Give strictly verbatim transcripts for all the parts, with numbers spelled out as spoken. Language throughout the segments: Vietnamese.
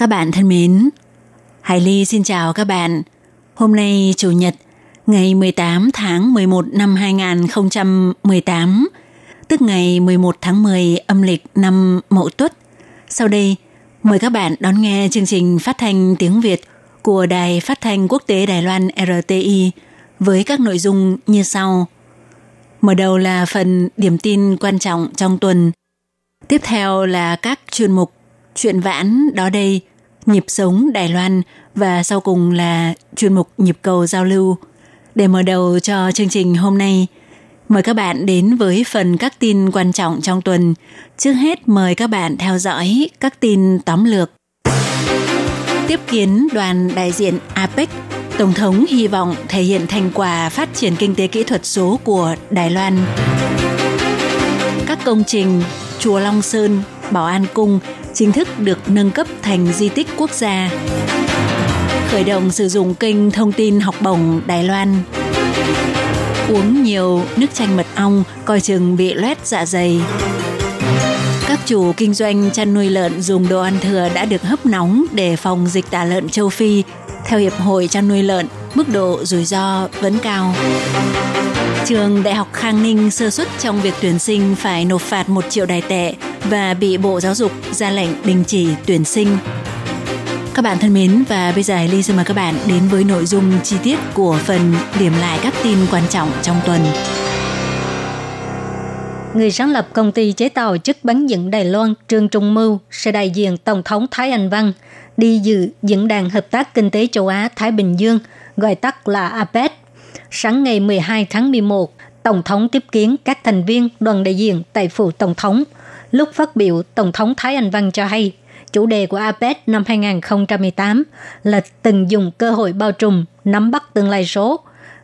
Các bạn thân mến, Hải Ly xin chào các bạn. Hôm nay Chủ nhật, ngày mười tám tháng mười một năm hai nghìn không trăm mười tám, tức ngày mười một tháng mười âm lịch năm Mậu Tuất. Sau đây, mời các bạn đón nghe chương trình phát thanh tiếng Việt của Đài Phát thanh Quốc tế Đài Loan rờ tê i với các nội dung như sau. Mở đầu là phần điểm tin quan trọng trong tuần. Tiếp theo là các chuyên mục Chuyện vãn đó đây, Nhịp sống Đài Loan và sau cùng là chuyên mục Nhịp cầu giao lưu. Để mở đầu cho chương trình hôm nay, mời các bạn đến với phần các tin quan trọng trong tuần. Trước hết mời các bạn theo dõi các tin tóm lược. Tiếp kiến đoàn đại diện a pếc, Tổng thống hy vọng thể hiện thành quả phát triển kinh tế kỹ thuật số của Đài Loan. Các công trình Chùa Long Sơn, Bảo An Cung chính thức được nâng cấp thành di tích quốc gia. Khởi động sử dụng kênh thông tin học bổng Đài Loan. Uống nhiều nước chanh mật ong coi chừng bị loét dạ dày. Các chủ kinh doanh chăn nuôi lợn dùng đồ ăn thừa đã được hấp nóng để phòng dịch tả lợn châu Phi. Theo Hiệp hội chăn nuôi lợn, mức độ rủi ro vẫn cao. Trường Đại học Khang Ninh sơ suất trong việc tuyển sinh phải nộp phạt một triệu đài tệ và bị Bộ Giáo dục ra lệnh đình chỉ tuyển sinh. Các bạn thân mến, và bây giờ Hải Ly xin mời các bạn đến với nội dung chi tiết của phần điểm lại các tin quan trọng trong tuần. Người sáng lập công ty chế tạo chất bán dẫn Đài Loan Trương Trung Mưu sẽ đại diện Tổng thống Thái Anh Văn đi dự diễn đàn hợp tác kinh tế châu Á-Thái Bình Dương, gọi tắt là a pếc. Sáng ngày mười hai tháng mười một, Tổng thống tiếp kiến các thành viên đoàn đại diện tại phủ Tổng thống. Lúc phát biểu, Tổng thống Thái Anh Văn cho hay, chủ đề của a pếc năm hai nghìn không trăm mười tám là tận dụng cơ hội bao trùm, nắm bắt tương lai số.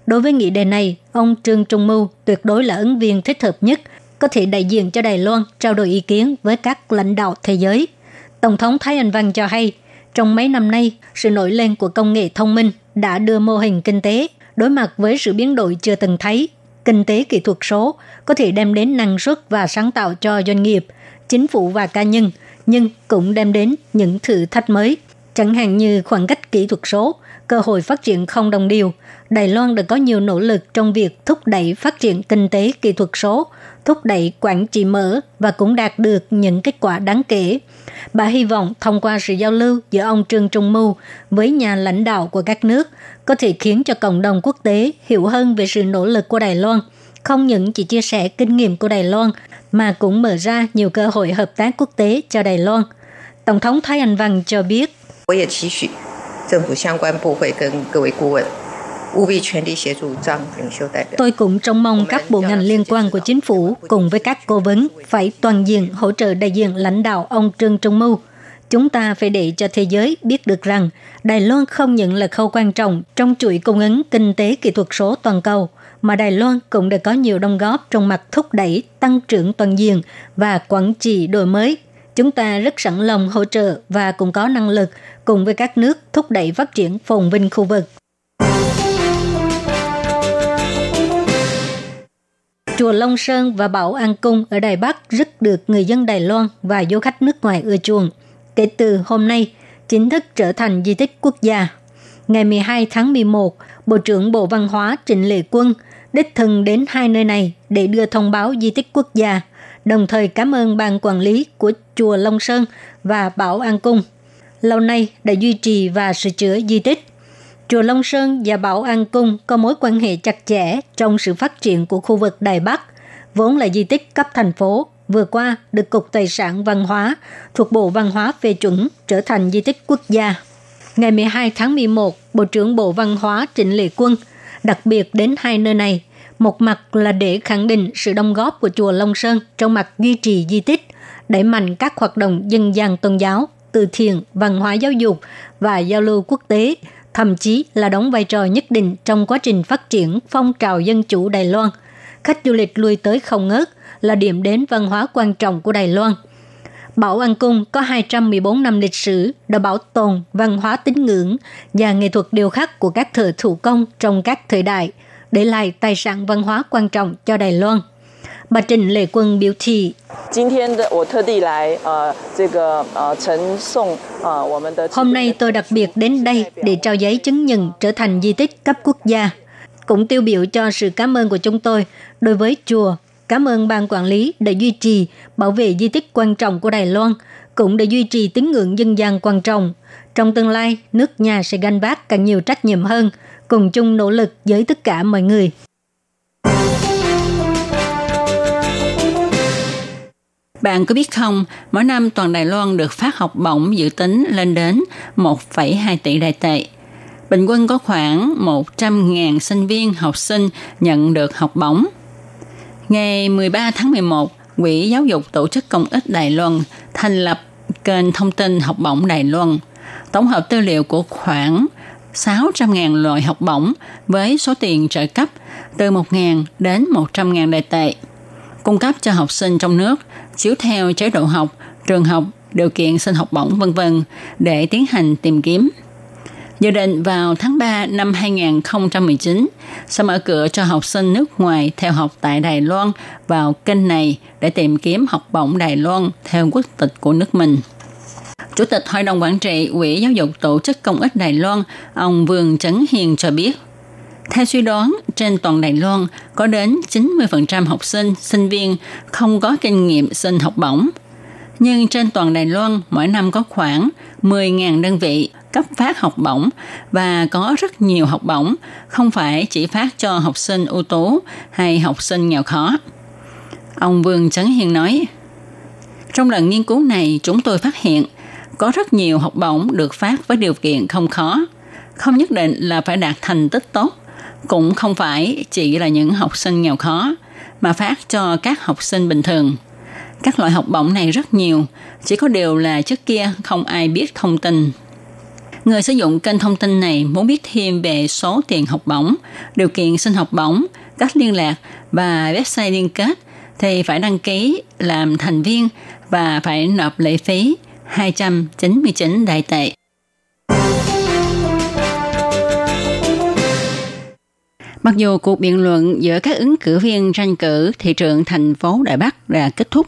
Đối với nghị đề này, ông Trương Trung Mưu tuyệt đối là ứng viên thích hợp nhất, có thể đại diện cho Đài Loan trao đổi ý kiến với các lãnh đạo thế giới. Tổng thống Thái Anh Văn cho hay, trong mấy năm nay, sự nổi lên của công nghệ thông minh đã đưa mô hình kinh tế đối mặt với sự biến đổi chưa từng thấy. Kinh tế kỹ thuật số có thể đem đến năng suất và sáng tạo cho doanh nghiệp, chính phủ và cá nhân, nhưng cũng đem đến những thử thách mới, chẳng hạn như khoảng cách kỹ thuật số, cơ hội phát triển không đồng đều. Đài Loan đã có nhiều nỗ lực trong việc thúc đẩy phát triển kinh tế kỹ thuật số, thúc đẩy quản trị mở và cũng đạt được những kết quả đáng kể. Bà hy vọng thông qua sự giao lưu giữa ông Trương Trung Mưu với nhà lãnh đạo của các nước có thể khiến cho cộng đồng quốc tế hiểu hơn về sự nỗ lực của Đài Loan, không những chỉ chia sẻ kinh nghiệm của Đài Loan mà cũng mở ra nhiều cơ hội hợp tác quốc tế cho Đài Loan. Tổng thống Thái Anh Văn cho biết, tôi cũng trông mong các bộ ngành liên quan của chính phủ cùng với các cố vấn phải toàn diện hỗ trợ đại diện lãnh đạo ông Trương Trung Mưu. Chúng ta phải để cho thế giới biết được rằng Đài Loan không những là khâu quan trọng trong chuỗi cung ứng kinh tế kỹ thuật số toàn cầu, mà Đài Loan cũng đã có nhiều đóng góp trong mặt thúc đẩy tăng trưởng toàn diện và quản trị đổi mới. Chúng ta rất sẵn lòng hỗ trợ và cũng có năng lực cùng với các nước thúc đẩy phát triển phồn vinh khu vực. Chùa Long Sơn và Bảo An Cung ở Đài Bắc rất được người dân Đài Loan và du khách nước ngoài ưa chuộng. Kể từ hôm nay, chính thức trở thành di tích quốc gia. Ngày mười hai tháng mười một, Bộ trưởng Bộ Văn hóa Trịnh Lệ Quân đích thân đến hai nơi này để đưa thông báo di tích quốc gia, đồng thời cảm ơn ban quản lý của Chùa Long Sơn và Bảo An Cung, lâu nay đã duy trì và sửa chữa di tích. Chùa Long Sơn và Bảo An Cung có mối quan hệ chặt chẽ trong sự phát triển của khu vực Đài Bắc, vốn là di tích cấp thành phố, vừa qua được Cục Tài sản Văn hóa thuộc Bộ Văn hóa phê chuẩn trở thành di tích quốc gia. Ngày mười hai tháng mười một, Bộ trưởng Bộ Văn hóa Trịnh Lệ Quân đặc biệt đến hai nơi này, một mặt là để khẳng định sự đóng góp của Chùa Long Sơn trong mặt duy trì di tích, đẩy mạnh các hoạt động dân gian tôn giáo, từ thiện, văn hóa giáo dục và giao lưu quốc tế, thậm chí là đóng vai trò nhất định trong quá trình phát triển phong trào dân chủ Đài Loan. Khách du lịch lui tới không ngớt, là điểm đến văn hóa quan trọng của Đài Loan. Bảo An Cung có hai trăm mười bốn năm lịch sử đã bảo tồn văn hóa tín ngưỡng và nghệ thuật điêu khắc của các thợ thủ công trong các thời đại, để lại tài sản văn hóa quan trọng cho Đài Loan. Bà Trịnh Lệ Quân biểu thị: Hôm nay tôi đặc biệt đến đây để trao giấy chứng nhận trở thành di tích cấp quốc gia, cũng tiêu biểu cho sự cảm ơn của chúng tôi đối với chùa. Cảm ơn ban quản lý đã duy trì, bảo vệ di tích quan trọng của Đài Loan, cũng đã duy trì tín ngưỡng dân gian quan trọng. Trong tương lai, nước nhà sẽ gánh vác càng nhiều trách nhiệm hơn, cùng chung nỗ lực với tất cả mọi người. Bạn có biết không, mỗi năm toàn Đài Loan được phát học bổng dự tính lên đến một phẩy hai tỷ Đài tệ. Bình quân có khoảng một trăm nghìn sinh viên học sinh nhận được học bổng. Ngày mười ba tháng mười một, Quỹ Giáo dục Tổ chức Công ích Đài Loan thành lập kênh thông tin học bổng Đài Loan, tổng hợp tư liệu của khoảng sáu trăm nghìn loại học bổng với số tiền trợ cấp từ một nghìn đến một trăm nghìn Đài tệ, cung cấp cho học sinh trong nước, chiếu theo chế độ học, trường học, điều kiện xin học bổng vân vân để tiến hành tìm kiếm. Dự định vào tháng ba năm hai không một chín sẽ mở cửa cho học sinh nước ngoài theo học tại Đài Loan vào kênh này để tìm kiếm học bổng Đài Loan theo quốc tịch của nước mình. Chủ tịch Hội đồng Quản trị Quỹ Giáo dục Tổ chức Công ích Đài Loan, ông Vương Chấn Hiên cho biết, theo suy đoán, trên toàn Đài Loan có đến chín mươi phần trăm học sinh, sinh viên không có kinh nghiệm xin học bổng. Nhưng trên toàn Đài Loan mỗi năm có khoảng mười nghìn đơn vị cấp phát học bổng và có rất nhiều học bổng, không phải chỉ phát cho học sinh ưu tú hay học sinh nghèo khó. Ông Vương Chấn Hiên nói, trong lần nghiên cứu này chúng tôi phát hiện có rất nhiều học bổng được phát với điều kiện không khó, không nhất định là phải đạt thành tích tốt, cũng không phải chỉ là những học sinh nghèo khó, mà phát cho các học sinh bình thường. Các loại học bổng này rất nhiều, chỉ có điều là trước kia không ai biết thông tin. Người sử dụng kênh thông tin này muốn biết thêm về số tiền học bổng, điều kiện xin học bổng, cách liên lạc và website liên kết thì phải đăng ký làm thành viên và phải nộp lệ phí hai trăm chín mươi chín Đài tệ. Mặc dù cuộc biện luận giữa các ứng cử viên tranh cử thị trưởng thành phố Đài Bắc đã kết thúc,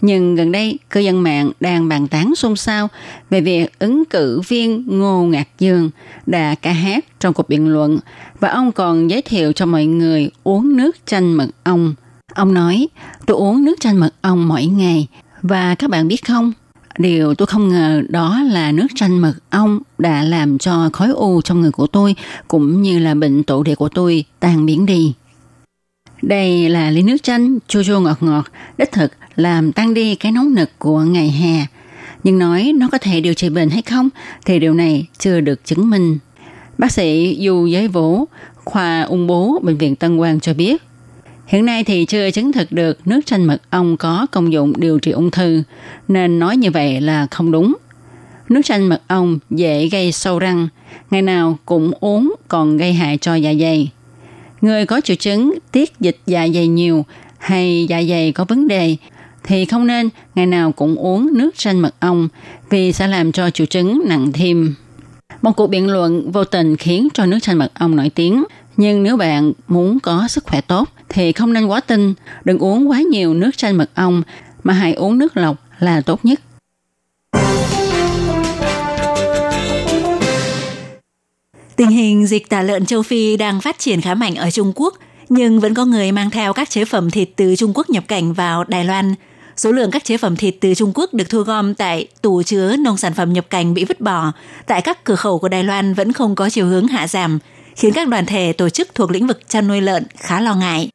nhưng gần đây cư dân mạng đang bàn tán xôn xao về việc ứng cử viên Ngô Ngạc Dương đã ca hát trong cuộc biện luận và ông còn giới thiệu cho mọi người uống nước chanh mật ong. Ông nói, tôi uống nước chanh mật ong mỗi ngày và các bạn biết không, điều tôi không ngờ đó là nước chanh mật ong đã làm cho khối u trong người của tôi cũng như là bệnh tổ địa của tôi tan biến đi. Đây là ly nước chanh chua chua ngọt ngọt, đích thực làm tan đi cái nóng nực của ngày hè. Nhưng nói nó có thể điều trị bệnh hay không thì điều này chưa được chứng minh. Bác sĩ Du Giới Vũ, khoa ung bướu Bệnh viện Tân Quang cho biết, hiện nay thì chưa chứng thực được nước chanh mật ong có công dụng điều trị ung thư, nên nói như vậy là không đúng. Nước chanh mật ong dễ gây sâu răng, ngày nào cũng uống còn gây hại cho dạ dày. Người có triệu chứng tiết dịch dạ dày nhiều hay dạ dày có vấn đề thì không nên ngày nào cũng uống nước chanh mật ong vì sẽ làm cho triệu chứng nặng thêm. Một cuộc biện luận vô tình khiến cho nước chanh mật ong nổi tiếng, nhưng nếu bạn muốn có sức khỏe tốt thì không nên quá tin, đừng uống quá nhiều nước chanh mật ong mà hãy uống nước lọc là tốt nhất. Tình hình dịch tả lợn châu Phi đang phát triển khá mạnh ở Trung Quốc, nhưng vẫn có người mang theo các chế phẩm thịt từ Trung Quốc nhập cảnh vào Đài Loan. Số lượng các chế phẩm thịt từ Trung Quốc được thu gom tại tủ chứa nông sản phẩm nhập cảnh bị vứt bỏ tại các cửa khẩu của Đài Loan vẫn không có chiều hướng hạ giảm, khiến các đoàn thể tổ chức thuộc lĩnh vực chăn nuôi lợn khá lo ngại.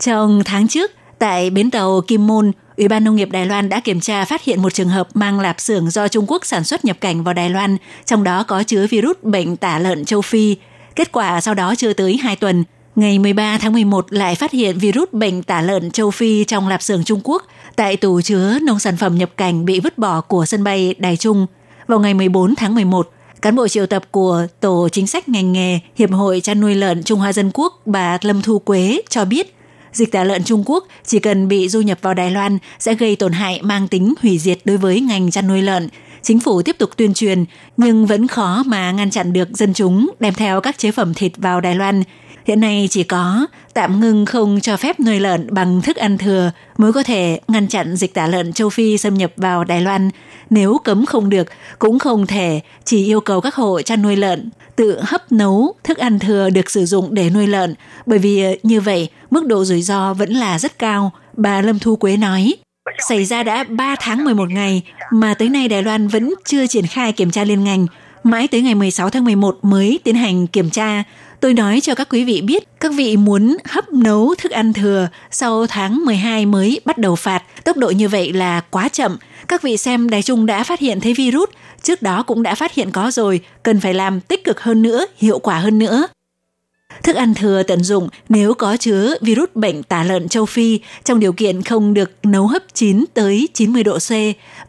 Trong tháng trước, tại bến tàu Kim Môn, Ủy ban Nông nghiệp Đài Loan đã kiểm tra phát hiện một trường hợp mang lạp xưởng do Trung Quốc sản xuất nhập cảnh vào Đài Loan, trong đó có chứa virus bệnh tả lợn châu Phi. Kết quả sau đó chưa tới hai tuần, Ngày mười ba tháng mười một lại phát hiện virus bệnh tả lợn châu Phi trong lạp xưởng Trung Quốc tại tủ chứa nông sản phẩm nhập cảnh bị vứt bỏ của sân bay Đài Trung. Vào ngày mười bốn tháng mười một, cán bộ triệu tập của Tổ Chính sách Ngành nghề Hiệp hội Chăn nuôi lợn Trung Hoa Dân Quốc bà Lâm Thu Quế cho biết dịch tả lợn Trung Quốc chỉ cần bị du nhập vào Đài Loan sẽ gây tổn hại mang tính hủy diệt đối với ngành chăn nuôi lợn. Chính phủ tiếp tục tuyên truyền nhưng vẫn khó mà ngăn chặn được dân chúng đem theo các chế phẩm thịt vào Đài Loan. Hiện nay chỉ có tạm ngừng không cho phép nuôi lợn bằng thức ăn thừa mới có thể ngăn chặn dịch tả lợn châu Phi xâm nhập vào Đài Loan. Nếu cấm không được, cũng không thể chỉ yêu cầu các hộ chăn nuôi lợn tự hấp nấu thức ăn thừa được sử dụng để nuôi lợn, bởi vì như vậy mức độ rủi ro vẫn là rất cao, bà Lâm Thu Quế nói. Xảy ra đã ba tháng mười một ngày mà tới nay Đài Loan vẫn chưa triển khai kiểm tra liên ngành, mãi tới ngày mười sáu tháng mười một mới tiến hành kiểm tra. Tôi nói cho các quý vị biết, các vị muốn hấp nấu thức ăn thừa sau tháng mười hai mới bắt đầu phạt. Tốc độ như vậy là quá chậm. Các vị xem Đài Trung đã phát hiện thấy virus, trước đó cũng đã phát hiện có rồi, cần phải làm tích cực hơn nữa, hiệu quả hơn nữa. Thức ăn thừa tận dụng nếu có chứa virus bệnh tả lợn châu Phi trong điều kiện không được nấu hấp chín tới chín mươi độ C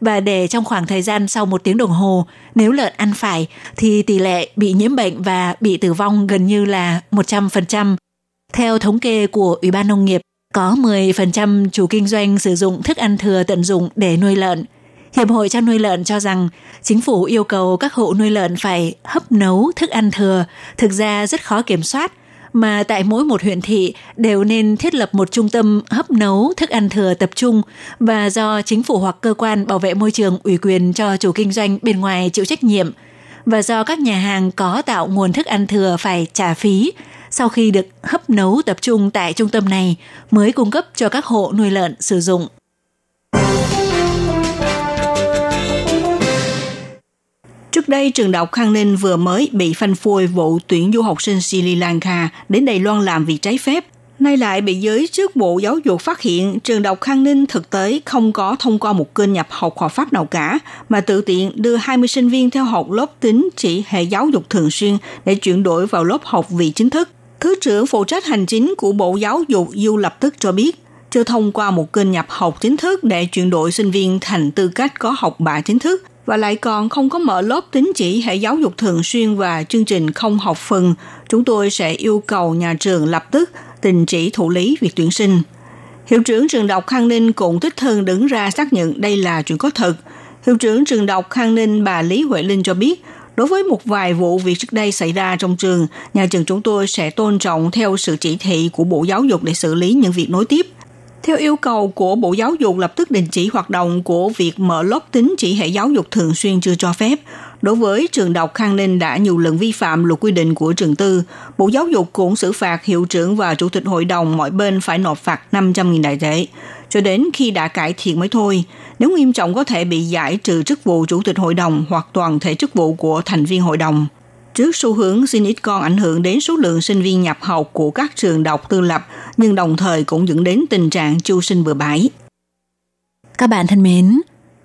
và để trong khoảng thời gian sau một tiếng đồng hồ, nếu lợn ăn phải thì tỷ lệ bị nhiễm bệnh và bị tử vong gần như là một trăm phần trăm. Theo thống kê của Ủy ban Nông nghiệp, có mười phần trăm chủ kinh doanh sử dụng thức ăn thừa tận dụng để nuôi lợn. Hiệp hội Chăn nuôi lợn cho rằng chính phủ yêu cầu các hộ nuôi lợn phải hấp nấu thức ăn thừa thực ra rất khó kiểm soát, mà tại mỗi một huyện thị đều nên thiết lập một trung tâm hấp nấu thức ăn thừa tập trung và do chính phủ hoặc cơ quan bảo vệ môi trường ủy quyền cho chủ kinh doanh bên ngoài chịu trách nhiệm, và do các nhà hàng có tạo nguồn thức ăn thừa phải trả phí sau khi được hấp nấu tập trung tại trung tâm này mới cung cấp cho các hộ nuôi lợn sử dụng. Trước đây, trường đại học Khang Ninh vừa mới bị phanh phui vụ tuyển du học sinh Sri Lanka đến Đài Loan làm việc trái phép. Nay lại bị giới chức Bộ Giáo dục phát hiện trường đại học Khang Ninh thực tế không có thông qua một kênh nhập học hợp pháp nào cả, mà tự tiện đưa hai mươi sinh viên theo học lớp tín chỉ hệ giáo dục thường xuyên để chuyển đổi vào lớp học vị chính thức. Thứ trưởng phụ trách hành chính của Bộ Giáo dục Du lập tức cho biết, chưa thông qua một kênh nhập học chính thức để chuyển đổi sinh viên thành tư cách có học bạ chính thức, và lại còn không có mở lớp tín chỉ hệ giáo dục thường xuyên và chương trình không học phần, chúng tôi sẽ yêu cầu nhà trường lập tức đình chỉ thụ lý việc tuyển sinh. Hiệu trưởng trường đọc Khang Ninh cũng tích thân đứng ra xác nhận đây là chuyện có thật. Hiệu trưởng trường đọc Khang Ninh bà Lý Huệ Linh cho biết, đối với một vài vụ việc trước đây xảy ra trong trường, nhà trường chúng tôi sẽ tôn trọng theo sự chỉ thị của Bộ Giáo dục để xử lý những việc nối tiếp. Theo yêu cầu của Bộ Giáo dục lập tức đình chỉ hoạt động của việc mở lớp tín chỉ hệ giáo dục thường xuyên chưa cho phép. Đối với trường đại học Khang Ninh đã nhiều lần vi phạm luật quy định của trường tư, Bộ Giáo dục cũng xử phạt hiệu trưởng và chủ tịch hội đồng mỗi bên phải nộp phạt năm trăm nghìn đại tệ, cho đến khi đã cải thiện mới thôi. Nếu nghiêm trọng có thể bị giải trừ chức vụ chủ tịch hội đồng hoặc toàn thể chức vụ của thành viên hội đồng. Trước xu hướng xin ít con ảnh hưởng đến số lượng sinh viên nhập học của các trường đại học tư lập, nhưng đồng thời cũng dẫn đến tình trạng chiêu sinh bừa bãi. Các bạn thân mến,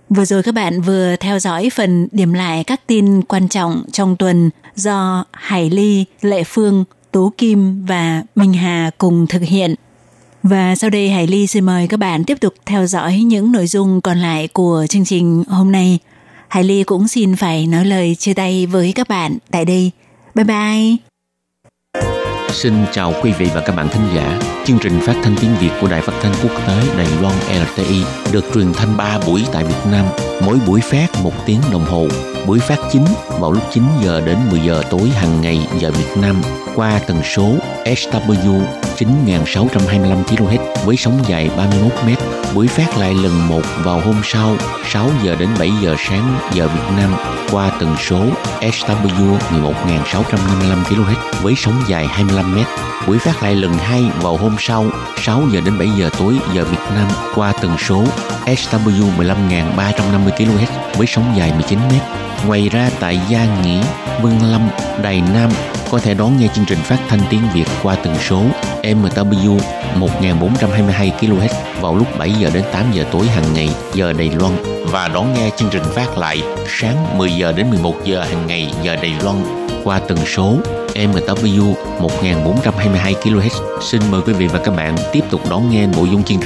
vừa rồi các bạn vừa theo dõi phần điểm lại các tin quan trọng trong tuần do Hải Ly, Lệ Phương, Tú Kim và Minh Hà cùng thực hiện. Và sau đây Hải Ly xin mời các bạn tiếp tục theo dõi những nội dung còn lại của chương trình hôm nay. Hải Ly cũng xin phải nói lời chia tay với các bạn tại đây. Bye bye! Xin chào quý vị và các bạn thính giả. Chương trình phát thanh tiếng Việt của Đài Phát thanh Quốc tế Đài Loan rờ tê i được truyền thanh ba buổi tại Việt Nam, mỗi buổi phát một tiếng đồng hồ. Buổi phát chính vào lúc chín giờ đến mười giờ tối hàng ngày giờ Việt Nam qua tần số ét vê chín nghìn sáu trăm hai mươi lăm ki lô héc với sóng dài ba mươi mốt mét. Buổi phát lại lần một vào hôm sau sáu giờ đến bảy giờ sáng giờ Việt Nam qua tần số ét vê mười một nghìn sáu trăm năm mươi lăm ki lô héc với sóng dài hai mươi lăm mét. Buổi phát lại lần hai vào hôm sau sáu giờ đến bảy giờ tối giờ Việt Nam qua tần số ét vê mười lăm nghìn ba trăm năm mươi ki lô héc với sóng dài mười chín mét. Ngoài ra tại Gia Nghĩa, Vân Lâm, Đài Nam có thể đón nghe chương trình phát thanh tiếng Việt qua tần số em vê kép một nghìn bốn trăm hai mươi hai ki lô héc vào lúc bảy giờ đến tám giờ tối hàng ngày giờ Đài Loan, và đón nghe chương trình phát lại sáng mười giờ đến mười một giờ hàng ngày giờ Đài Loan qua tần số em vê kép một nghìn bốn trăm hai mươi hai ki lô héc. Xin mời quý vị và các bạn tiếp tục đón nghe nội dung chương trình.